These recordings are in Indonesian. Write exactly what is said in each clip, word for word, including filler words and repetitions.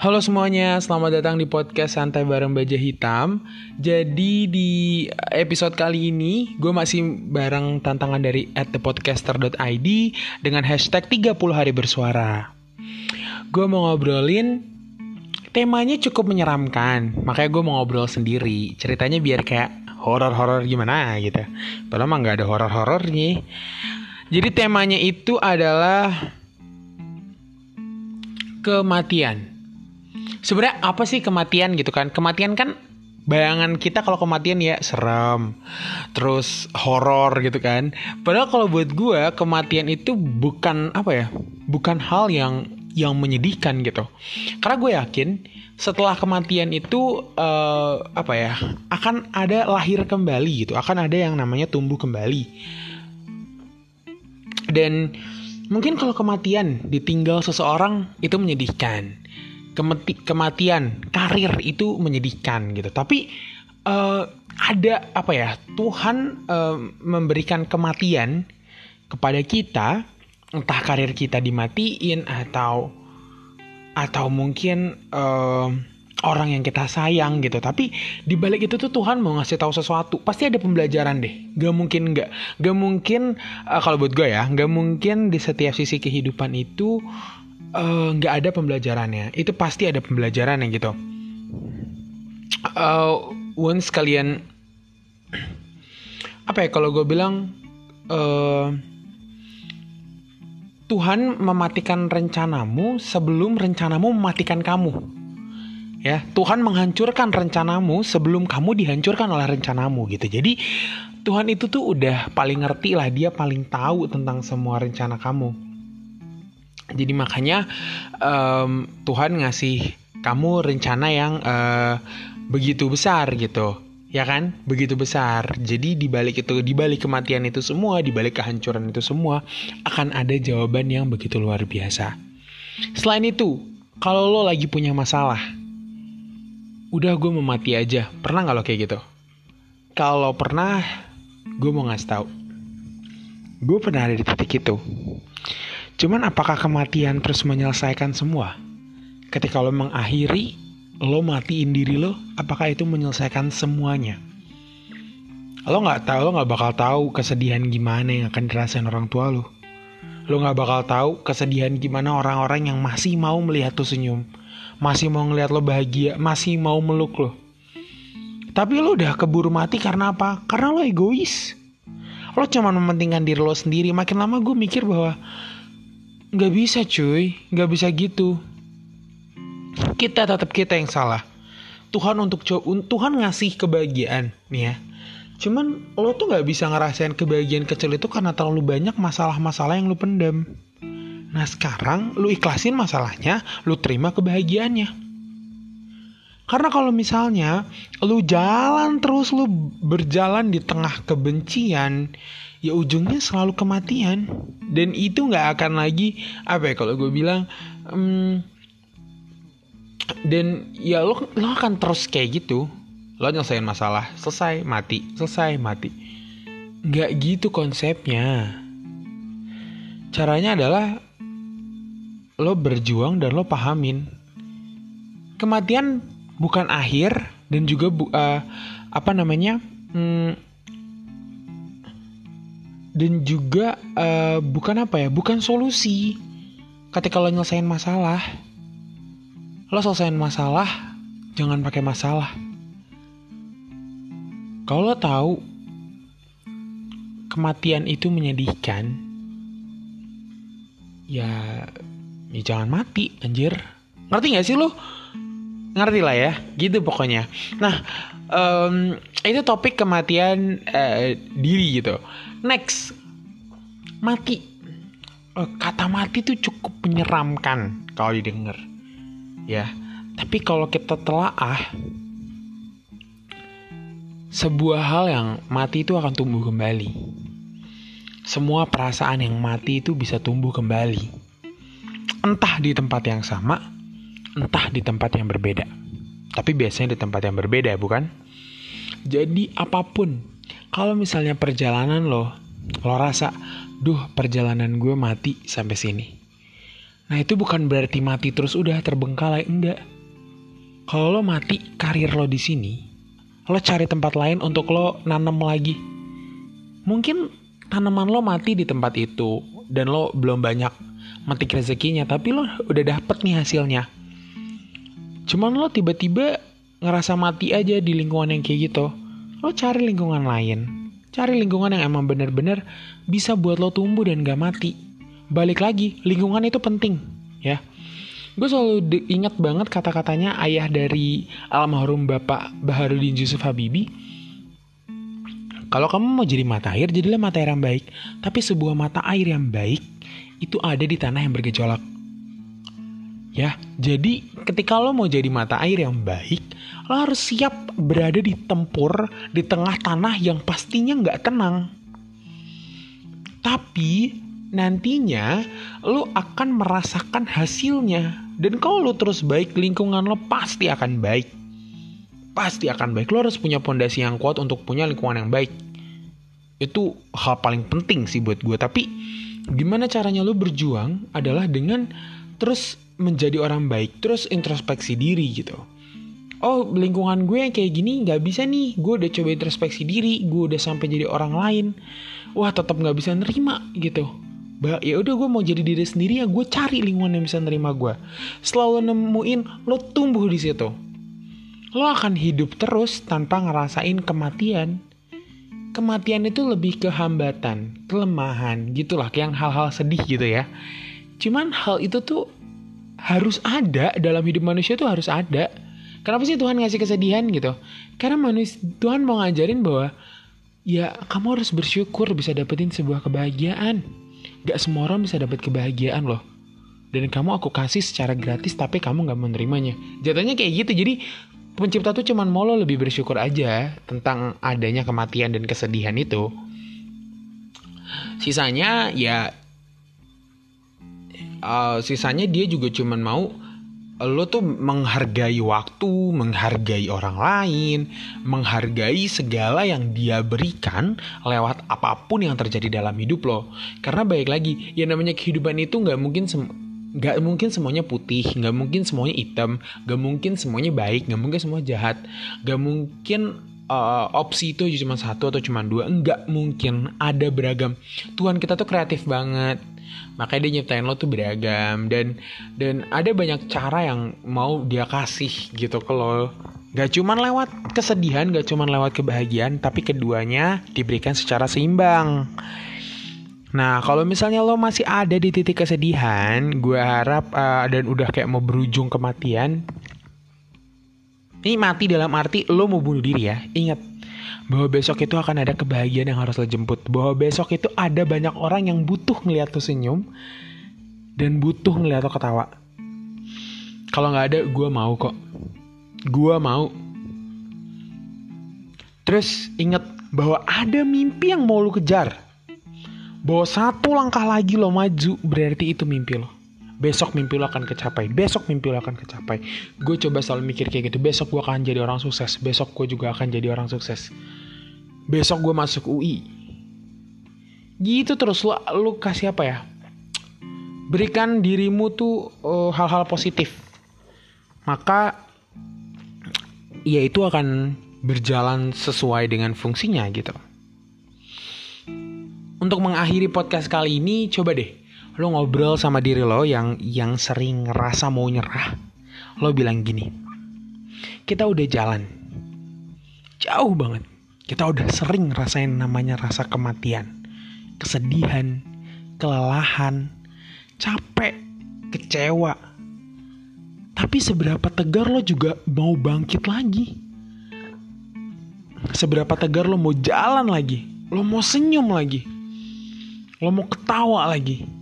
Halo semuanya, selamat datang di podcast Santai Bareng Baja Hitam. Jadi di episode kali ini gue masih bareng tantangan dari at the podcaster dot i d dengan hashtag tiga puluh hari bersuara. Gue mau ngobrolin, temanya cukup menyeramkan, makanya gue mau ngobrol sendiri. Ceritanya biar kayak horor-horor gimana gitu, padahal mah gak ada horor-horornya. Jadi temanya itu adalah kematian. Sebenarnya apa sih kematian gitu kan? Kematian kan bayangan kita kalau kematian ya serem, terus horor gitu kan. Padahal kalau buat gue kematian itu bukan apa ya, bukan hal yang yang menyedihkan gitu. Karena gue yakin setelah kematian itu uh, apa ya, akan ada lahir kembali gitu, akan ada yang namanya tumbuh kembali. Dan mungkin kalau kematian ditinggal seseorang itu menyedihkan. Kemeti, kematian karir itu menyedihkan gitu. Tapi uh, ada apa ya, Tuhan uh, memberikan kematian kepada kita, entah karir kita dimatiin atau atau mungkin uh, orang yang kita sayang gitu. Tapi di balik itu tuh Tuhan mau ngasih tahu sesuatu. Pasti ada pembelajaran deh. Gak mungkin gak. Gak mungkin uh, kalau buat gue ya, gak mungkin di setiap sisi kehidupan itu nggak uh, ada pembelajarannya. Itu pasti ada pembelajarannya gitu. Uh, once kalian apa ya, kalau gue bilang uh, Tuhan mematikan rencanamu sebelum rencanamu mematikan kamu. Ya, Tuhan menghancurkan rencanamu sebelum kamu dihancurkan oleh rencanamu gitu. Jadi Tuhan itu tuh udah paling ngerti lah, dia paling tahu tentang semua rencana kamu. Jadi makanya um, Tuhan ngasih kamu rencana yang uh, begitu besar gitu, ya kan? Begitu besar. Jadi di balik itu, di balik kematian itu semua, di balik kehancuran itu semua, akan ada jawaban yang begitu luar biasa. Selain itu, kalau lo lagi punya masalah, udah gue mau mati aja. Pernah nggak lo kayak gitu? Kalau pernah, gue mau ngasih tahu. Gue pernah ada di titik itu. Cuman apakah kematian terus menyelesaikan semua? Ketika lo mengakhiri, lo matiin diri lo, apakah itu menyelesaikan semuanya? Lo gak tahu, lo gak bakal tahu kesedihan gimana yang akan dirasain orang tua lo. Lo gak bakal tahu kesedihan gimana orang-orang yang masih mau melihat lo senyum, masih mau ngelihat lo bahagia, masih mau meluk lo. Tapi lo udah keburu mati karena apa? Karena lo egois. Lo cuma mementingkan diri lo sendiri. Makin lama gue mikir bahwa gak bisa cuy, gak bisa gitu. Kita tetap kita yang salah. Tuhan untuk Tuhan ngasih kebahagiaan nih ya. Cuman lo tuh gak bisa ngerasain kebahagiaan kecil itu karena terlalu banyak masalah-masalah yang lo pendam. Nah sekarang lo ikhlasin masalahnya, lo terima kebahagiaannya. Karena kalau misalnya lo jalan terus, lo berjalan di tengah kebencian, ya ujungnya selalu kematian. Dan itu gak akan lagi, apa ya kalau gue bilang, um, dan ya lo, lo akan terus kayak gitu. Lo nyelesain masalah, selesai, mati, selesai, mati. Gak gitu konsepnya. Caranya adalah lo berjuang dan lo pahamin kematian bukan akhir. Dan juga bu, uh, Apa namanya Hmm um, dan juga uh, bukan apa ya, bukan solusi. Ketika lo nyelesain masalah, lo selesain masalah, jangan pakai masalah. Kalau lo tahu kematian itu menyedihkan, ya, ya jangan mati, anjir. Ngerti nggak sih lo? Ngerti lah ya, gitu pokoknya. Nah, um, itu topik kematian uh, diri gitu. Next, mati. Kata mati tuh cukup menyeramkan kalau didengar, ya. Tapi kalau kita telaah, sebuah hal yang mati itu akan tumbuh kembali. Semua perasaan yang mati itu bisa tumbuh kembali, entah di tempat yang sama, entah di tempat yang berbeda. Tapi biasanya di tempat yang berbeda, bukan? Jadi apapun, kalau misalnya perjalanan lo, lo rasa, duh perjalanan gue mati sampai sini. Nah itu bukan berarti mati terus udah terbengkalai, enggak. Kalau lo mati karir lo di sini, lo cari tempat lain untuk lo nanam lagi. Mungkin tanaman lo mati di tempat itu dan lo belum banyak metik rezekinya, tapi lo udah dapet nih hasilnya. Cuman lo tiba-tiba ngerasa mati aja di lingkungan yang kayak gitu. Lo cari lingkungan lain, cari lingkungan yang emang bener-bener bisa buat lo tumbuh dan gak mati. Balik lagi, lingkungan itu penting, ya. Gue selalu de- ingat banget kata-katanya ayah dari almarhum Bapak Baharudin Yusuf Habibie. Kalau kamu mau jadi mata air, jadilah mata air yang baik. Tapi sebuah mata air yang baik itu ada di tanah yang bergejolak. Ya, jadi ketika lo mau jadi mata air yang baik, lo harus siap berada di tempur di tengah tanah yang pastinya nggak tenang. Tapi nantinya lo akan merasakan hasilnya. Dan kalau lo terus baik, lingkungan lo pasti akan baik. Pasti akan baik. Lo harus punya pondasi yang kuat untuk punya lingkungan yang baik. Itu hal paling penting sih buat gue. Tapi gimana caranya lo berjuang adalah dengan terus menjadi orang baik, terus introspeksi diri gitu. Oh, lingkungan gue yang kayak gini gak bisa nih. Gue udah coba introspeksi diri, gue udah sampai jadi orang lain, wah tetap gak bisa nerima gitu. Ya udah, gue mau jadi diri sendiri, ya gue cari lingkungan yang bisa nerima gue. Selalu nemuin, lo tumbuh di situ. Lo akan hidup terus tanpa ngerasain kematian. Kematian itu lebih ke hambatan, kelemahan gitulah, kayak hal-hal sedih gitu ya. Cuman hal itu tuh harus ada dalam hidup manusia, tuh harus ada. Kenapa sih Tuhan ngasih kesedihan gitu? Karena manusia, Tuhan mau ngajarin bahwa ya kamu harus bersyukur bisa dapetin sebuah kebahagiaan. Gak semua orang bisa dapat kebahagiaan loh. Dan kamu aku kasih secara gratis, tapi kamu gak menerimanya. Jatuhnya kayak gitu. Jadi pencipta tuh cuman mau lo lebih bersyukur aja tentang adanya kematian dan kesedihan itu. Sisanya ya uh, Sisanya dia juga cuman mau lo tuh menghargai waktu, menghargai orang lain, menghargai segala yang dia berikan lewat apapun yang terjadi dalam hidup lo. Karena baik lagi, yang namanya kehidupan itu gak mungkin sem- gak mungkin semuanya putih, gak mungkin semuanya hitam, gak mungkin semuanya baik, gak mungkin semua jahat, gak mungkin uh, opsi itu cuma satu atau cuma dua. Enggak mungkin, ada beragam. Tuhan kita tuh kreatif banget, makanya dia nyiptain lo tuh beragam. Dan dan ada banyak cara yang mau dia kasih gitu ke lo. Gak cuman lewat kesedihan, gak cuman lewat kebahagiaan, tapi keduanya diberikan secara seimbang. Nah kalau misalnya lo masih ada di titik kesedihan, gue harap uh, dan udah kayak mau berujung kematian. Ini mati dalam arti lo mau bunuh diri ya. Ingat bahwa besok itu akan ada kebahagiaan yang harus lo jemput, bahwa besok itu ada banyak orang yang butuh ngeliat lo senyum dan butuh ngeliat lo ketawa. Kalau gak ada, gue mau kok. Gue mau. Terus inget bahwa ada mimpi yang mau lo kejar, bahwa satu langkah lagi lo maju, berarti itu mimpi lo. Besok mimpi lo akan kecapai. Besok mimpi lo akan kecapai. Gue coba selalu mikir kayak gitu. Besok gue akan jadi orang sukses. Besok gue juga akan jadi orang sukses. Besok gue masuk U I. Gitu terus lo, lo kasih apa ya? Berikan dirimu tuh uh, hal-hal positif. Maka ya itu akan berjalan sesuai dengan fungsinya gitu. Untuk mengakhiri podcast kali ini, coba deh lo ngobrol sama diri lo yang yang sering ngerasa mau nyerah. Lo bilang gini, kita udah jalan jauh banget, kita udah sering ngerasain namanya rasa kematian, kesedihan, kelelahan, capek, kecewa. Tapi seberapa tegar lo juga mau bangkit lagi, seberapa tegar lo mau jalan lagi, lo mau senyum lagi, lo mau ketawa lagi.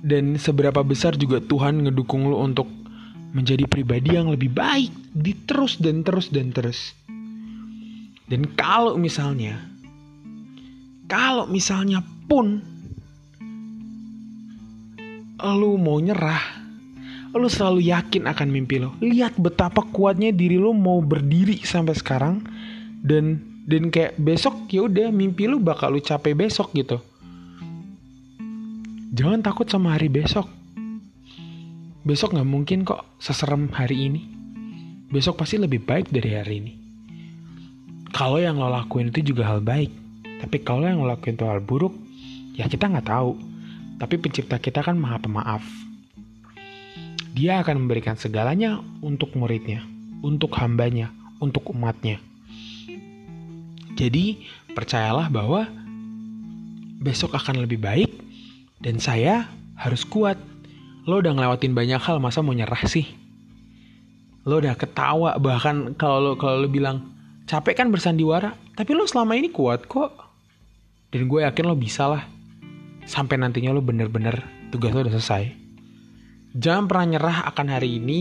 Dan seberapa besar juga Tuhan ngedukung lo untuk menjadi pribadi yang lebih baik, diterus dan terus dan terus. Dan kalau misalnya, kalau misalnya pun lo mau nyerah, lo selalu yakin akan mimpi lo. Lihat betapa kuatnya diri lo mau berdiri sampai sekarang. Dan dan kayak besok ya udah mimpi lo bakal lo capai besok gitu. Jangan takut sama hari besok. Besok gak mungkin kok seserem hari ini. Besok pasti lebih baik dari hari ini. Kalau yang lo lakuin itu juga hal baik, tapi kalau yang lo lakuin itu hal buruk, ya kita gak tahu. Tapi pencipta kita kan maha pemaaf. Dia akan memberikan segalanya untuk muridnya, untuk hambanya, untuk umatnya. Jadi percayalah bahwa besok akan lebih baik dan saya harus kuat. Lo udah ngelewatin banyak hal, masa mau nyerah sih? Lo udah ketawa, bahkan kalau lo, kalau lo bilang capek kan bersandiwara, tapi lo selama ini kuat kok. Dan gue yakin lo bisa lah. Sampai nantinya lo bener-bener tugas lo udah selesai. Jangan pernah nyerah akan hari ini.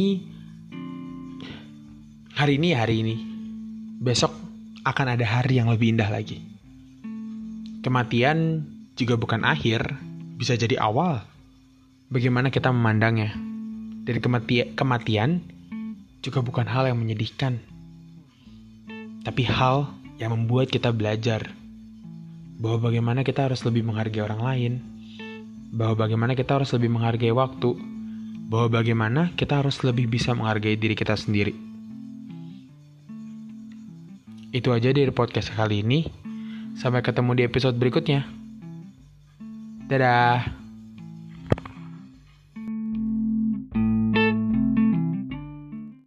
Hari ini ya hari ini. Besok akan ada hari yang lebih indah lagi. Kematian juga bukan akhir, bisa jadi awal. Bagaimana kita memandangnya. Dan kemati- kematian juga bukan hal yang menyedihkan, tapi hal yang membuat kita belajar bahwa bagaimana kita harus lebih menghargai orang lain, bahwa bagaimana kita harus lebih menghargai waktu, bahwa bagaimana kita harus lebih bisa menghargai diri kita sendiri. Itu aja dari podcast kali ini. Sampai ketemu di episode berikutnya. Dadah.